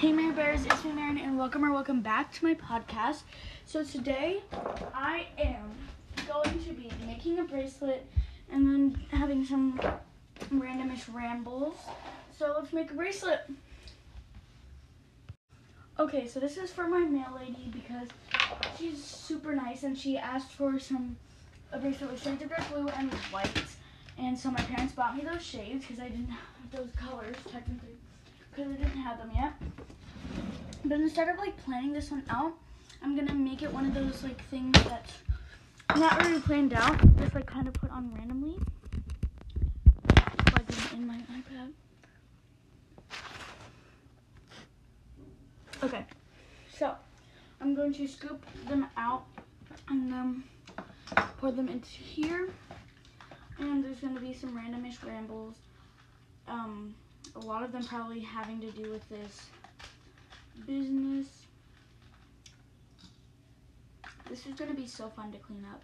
Hey Mar Bears, it's me Marian, and welcome back to my podcast. So today I am going to be making a bracelet and then having some randomish rambles. So let's make a bracelet. Okay, so this is for my mail lady because she's super nice and she asked for a bracelet with shades of dark blue and white. And so my parents bought me those shades because I didn't have those colors technically, because I didn't have them yet. But instead of like planning this one out, I'm gonna make it one of those like things that's not really planned out, just like kind of put on randomly. Plugging in my iPad. Okay, so I'm going to scoop them out and then pour them into here. And there's gonna be some randomish rambles. A lot of them probably having to do with this business. This is going to be so fun to clean up.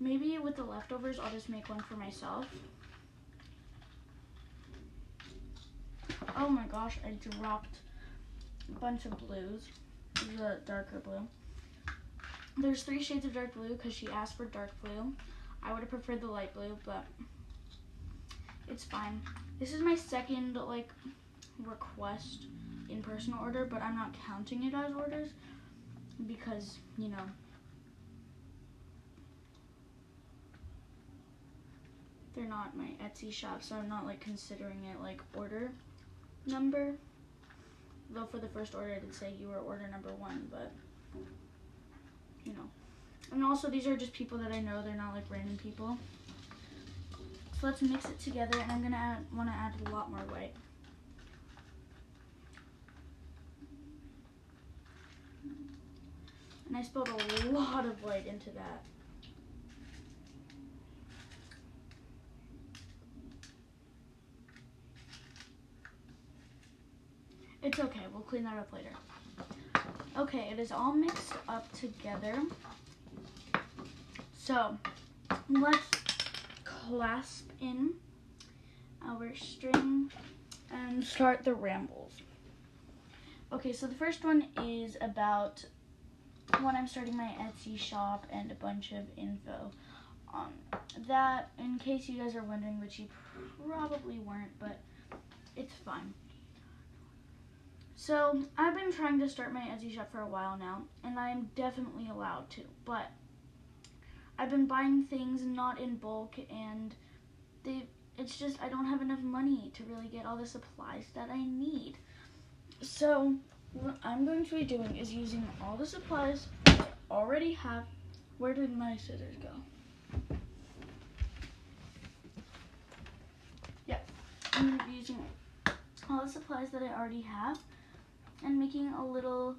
Maybe with the leftovers, I'll just make one for myself. Oh my gosh, I dropped a bunch of blues. The darker blue. There's 3 shades of dark blue because she asked for dark blue. I would have preferred the light blue, but it's fine. This is my second like request in personal order, but I'm not counting it as orders because, you know, they're not my Etsy shop, so I'm not like considering it like order number. Though for the first order I did say you were order number 1, but you know. And also these are just people that I know, they're not like random people. So let's mix it together, and I'm going to want to add a lot more white. And I spilled a lot of white into that. It's okay, we'll clean that up later. Okay, it is all mixed up together. So, let's clasp in our string and start the rambles. Okay, so the first one is about when I'm starting my Etsy shop and a bunch of info on that, in case you guys are wondering, which you probably weren't, but it's fine. So I've been trying to start my Etsy shop for a while now, and I am definitely allowed to, but I've been buying things not in bulk, and it's just I don't have enough money to really get all the supplies that I need. So what I'm going to be doing is using all the supplies I already have. Where did my scissors go? Yeah, I'm going to be using all the supplies that I already have and making a little,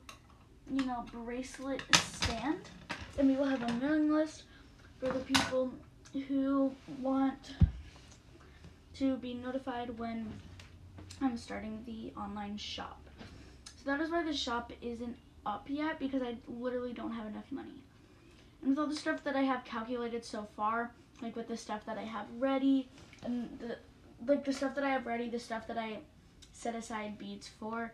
you know, bracelet stand. And we will have a mailing list for the people who want to be notified when I'm starting the online shop. So that is why the shop isn't up yet, because I literally don't have enough money. And with all the stuff that I have calculated so far, like with the stuff that I have ready, and the stuff that I have ready, the stuff that I set aside beads for,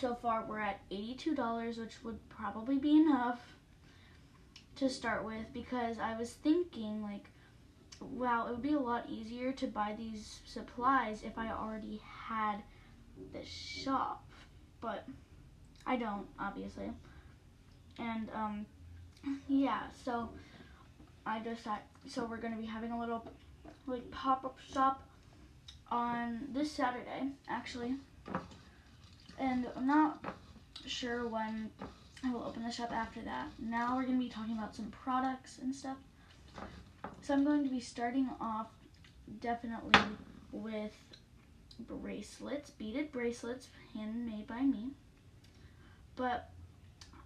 so far we're at $82, which would probably be enough to start with, because I was thinking like, wow, it would be a lot easier to buy these supplies if I already had the shop, but I don't, obviously. And yeah, so we're gonna be having a little like pop-up shop on this Saturday actually, and I'm not sure when I will open the shop after that. Now we're going to be talking about some products and stuff. So I'm going to be starting off definitely with bracelets, beaded bracelets, handmade by me. But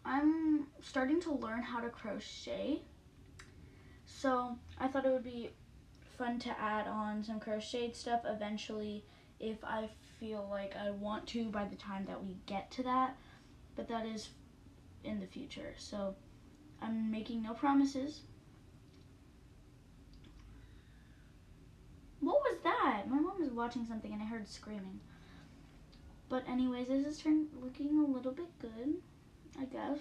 I'm starting to learn how to crochet. So I thought it would be fun to add on some crocheted stuff eventually if I feel like I want to by the time that we get to that. But that is in the future, so I'm making no promises. What was that? My mom was watching something and I heard screaming. But anyways, this is looking a little bit good, I guess.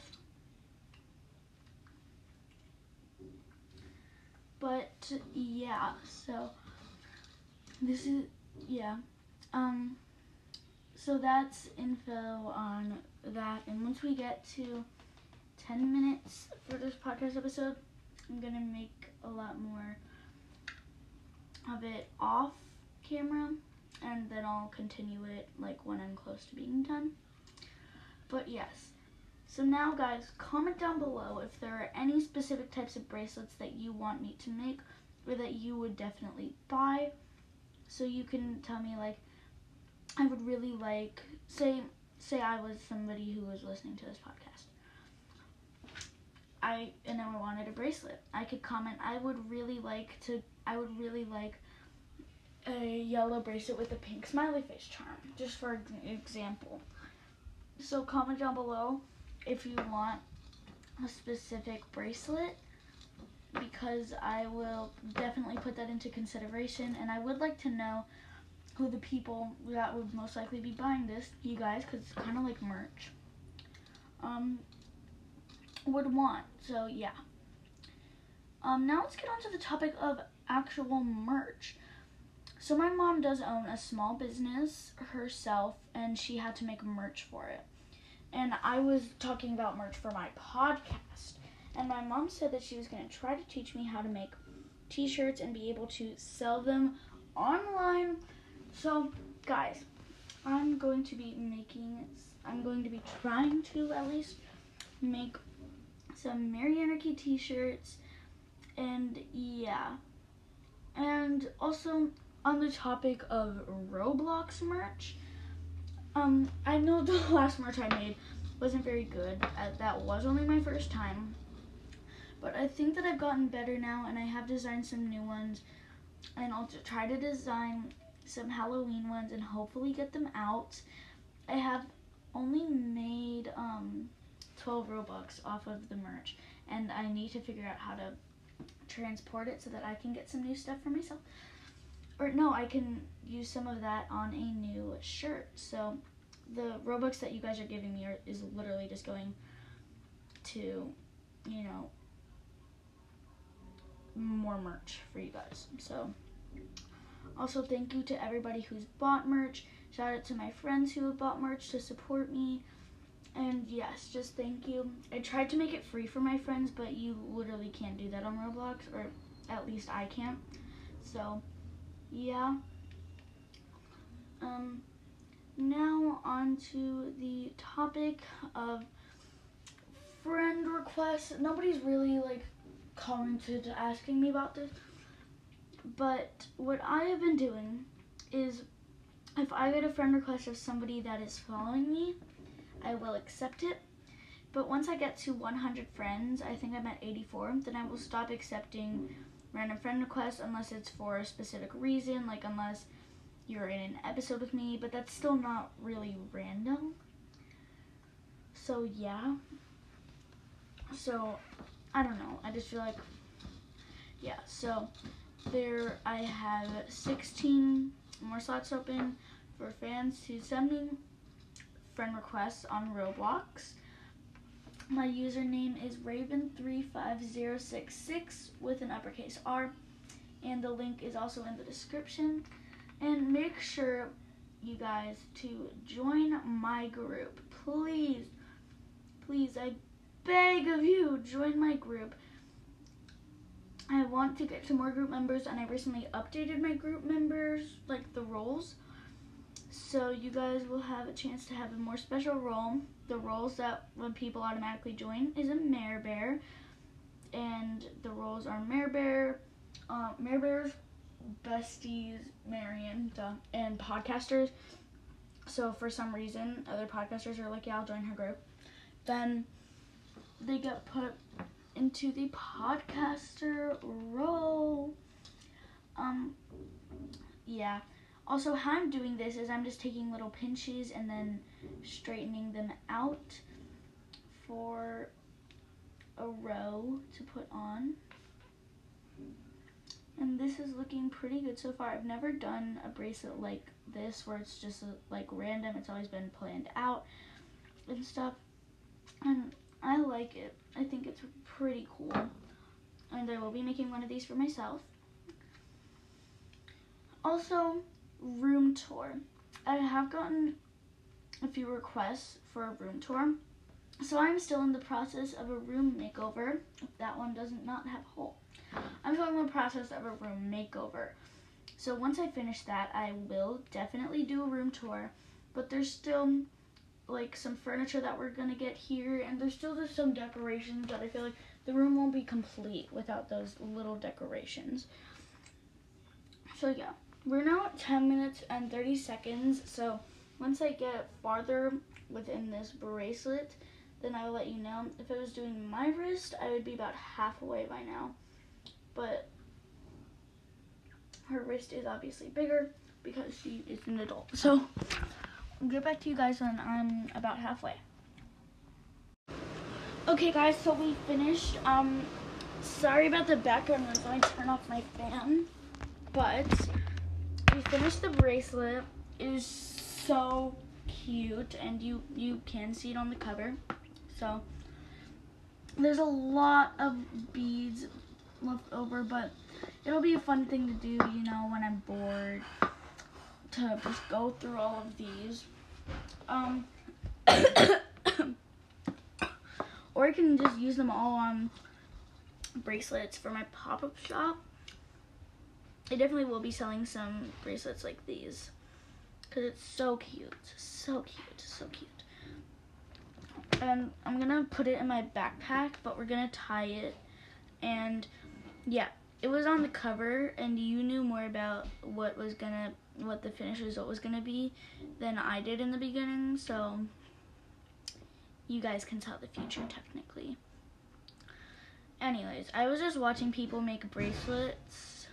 But yeah, so this is, yeah. So that's info on that. And once we get to 10 minutes for this podcast episode, I'm gonna make a lot more of it off camera, and then I'll continue it like when I'm close to being done. But yes, so now guys, comment down below if there are any specific types of bracelets that you want me to make or that you would definitely buy. So you can tell me, like, I would really like, say I was somebody who was listening to this podcast, and I wanted a bracelet. I could comment, I would really like a yellow bracelet with a pink smiley face charm, just for example. So comment down below if you want a specific bracelet, because I will definitely put that into consideration, and I would like to know who the people that would most likely be buying this, you guys, because it's kind of like merch, would want. So yeah. Now let's get on to the topic of actual merch. So my mom does own a small business herself, and she had to make merch for it. And I was talking about merch for my podcast, and my mom said that she was going to try to teach me how to make t-shirts and be able to sell them online. So guys, I'm going to be trying to at least make some Marianarchy t-shirts. And yeah, and also on the topic of Roblox merch, I know the last merch I made wasn't very good. That was only my first time, but I think that I've gotten better now, and I have designed some new ones, and I'll try to design some Halloween ones and hopefully get them out. I have only made 12 Robux off of the merch, and I need to figure out how to transport it so that I can get some new stuff for myself. Or no, I can use some of that on a new shirt. So the Robux that you guys are giving me is literally just going to, you know, more merch for you guys. So also thank you to everybody who's bought merch. Shout out to my friends who have bought merch to support me. And yes, just thank you. I tried to make it free for my friends, but you literally can't do that on Roblox, or at least I can't. So yeah. Now on to the topic of friend requests. Nobody's really like commented asking me about this, but what I have been doing is, if I get a friend request of somebody that is following me, I will accept it. But once I get to 100 friends, I think I'm at 84, then I will stop accepting random friend requests unless it's for a specific reason, like unless you're in an episode with me, but that's still not really random. So yeah. So I don't know, I just feel like, yeah, so there I have 16 more slots open for fans to send me friend requests on Roblox. My username is raven35066 with an uppercase R, and the link is also in the description. And make sure, you guys, to join my group. Please, please, I beg of you, join my group. I want to get some more group members, and I recently updated my group members, like the roles. So you guys will have a chance to have a more special role. The roles that when people automatically join is a Mar Bear, and the roles are Mar Bear, Mar Bears, Besties, Marian, and podcasters. So for some reason, other podcasters are like, yeah, I'll join her group. Then they get put into the podcaster role. Yeah. Also, how I'm doing this is I'm just taking little pinches and then straightening them out for a row to put on. And this is looking pretty good so far. I've never done a bracelet like this where it's just like random. It's always been planned out and stuff, and I like it. I think it's pretty cool, and I will be making one of these for myself. Also, room tour. I have gotten a few requests for a room tour, so I'm still in the process of a room makeover. That one does not have a hole. I'm still in the process of a room makeover. So once I finish that, I will definitely do a room tour, but there's still like some furniture that we're gonna get here, and there's still just some decorations that I feel like the room won't be complete without those little decorations. So yeah, we're now at 10 minutes and 30 seconds, so once I get farther within this bracelet, then I'll let you know. If I was doing my wrist, I would be about halfway by now, but her wrist is obviously bigger because she is an adult. So I'll get back to you guys when I'm about halfway. Okay guys, so we finished. Sorry about the background noise. Let me turn off my fan. But we finished the bracelet. It was so cute, and you can see it on the cover. So there's a lot of beads left over, but it'll be a fun thing to do, you know, when I'm bored, to just go through all of these. Or I can just use them all on bracelets for my pop-up shop. I definitely will be selling some bracelets like these, because it's so cute, so cute, so cute. And I'm going to put it in my backpack, but we're going to tie it. And yeah, it was on the cover, and you knew more about what the finished result was gonna be than I did in the beginning, so you guys can tell the future technically. Anyways, I was just watching people make bracelets.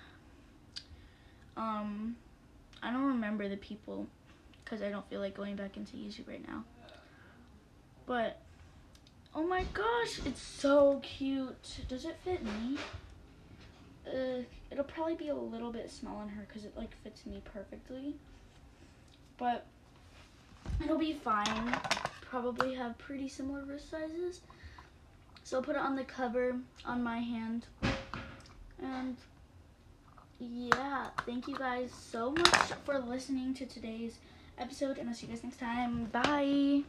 I don't remember the people because I don't feel like going back into YouTube right now. But oh my gosh, it's so cute. Does it fit me? It'll probably be a little bit small on her because it like fits me perfectly, but it'll be fine. Probably have pretty similar wrist sizes, so I'll put it on the cover on my hand. And yeah, thank you guys so much for listening to today's episode, and I'll see you guys next time. Bye.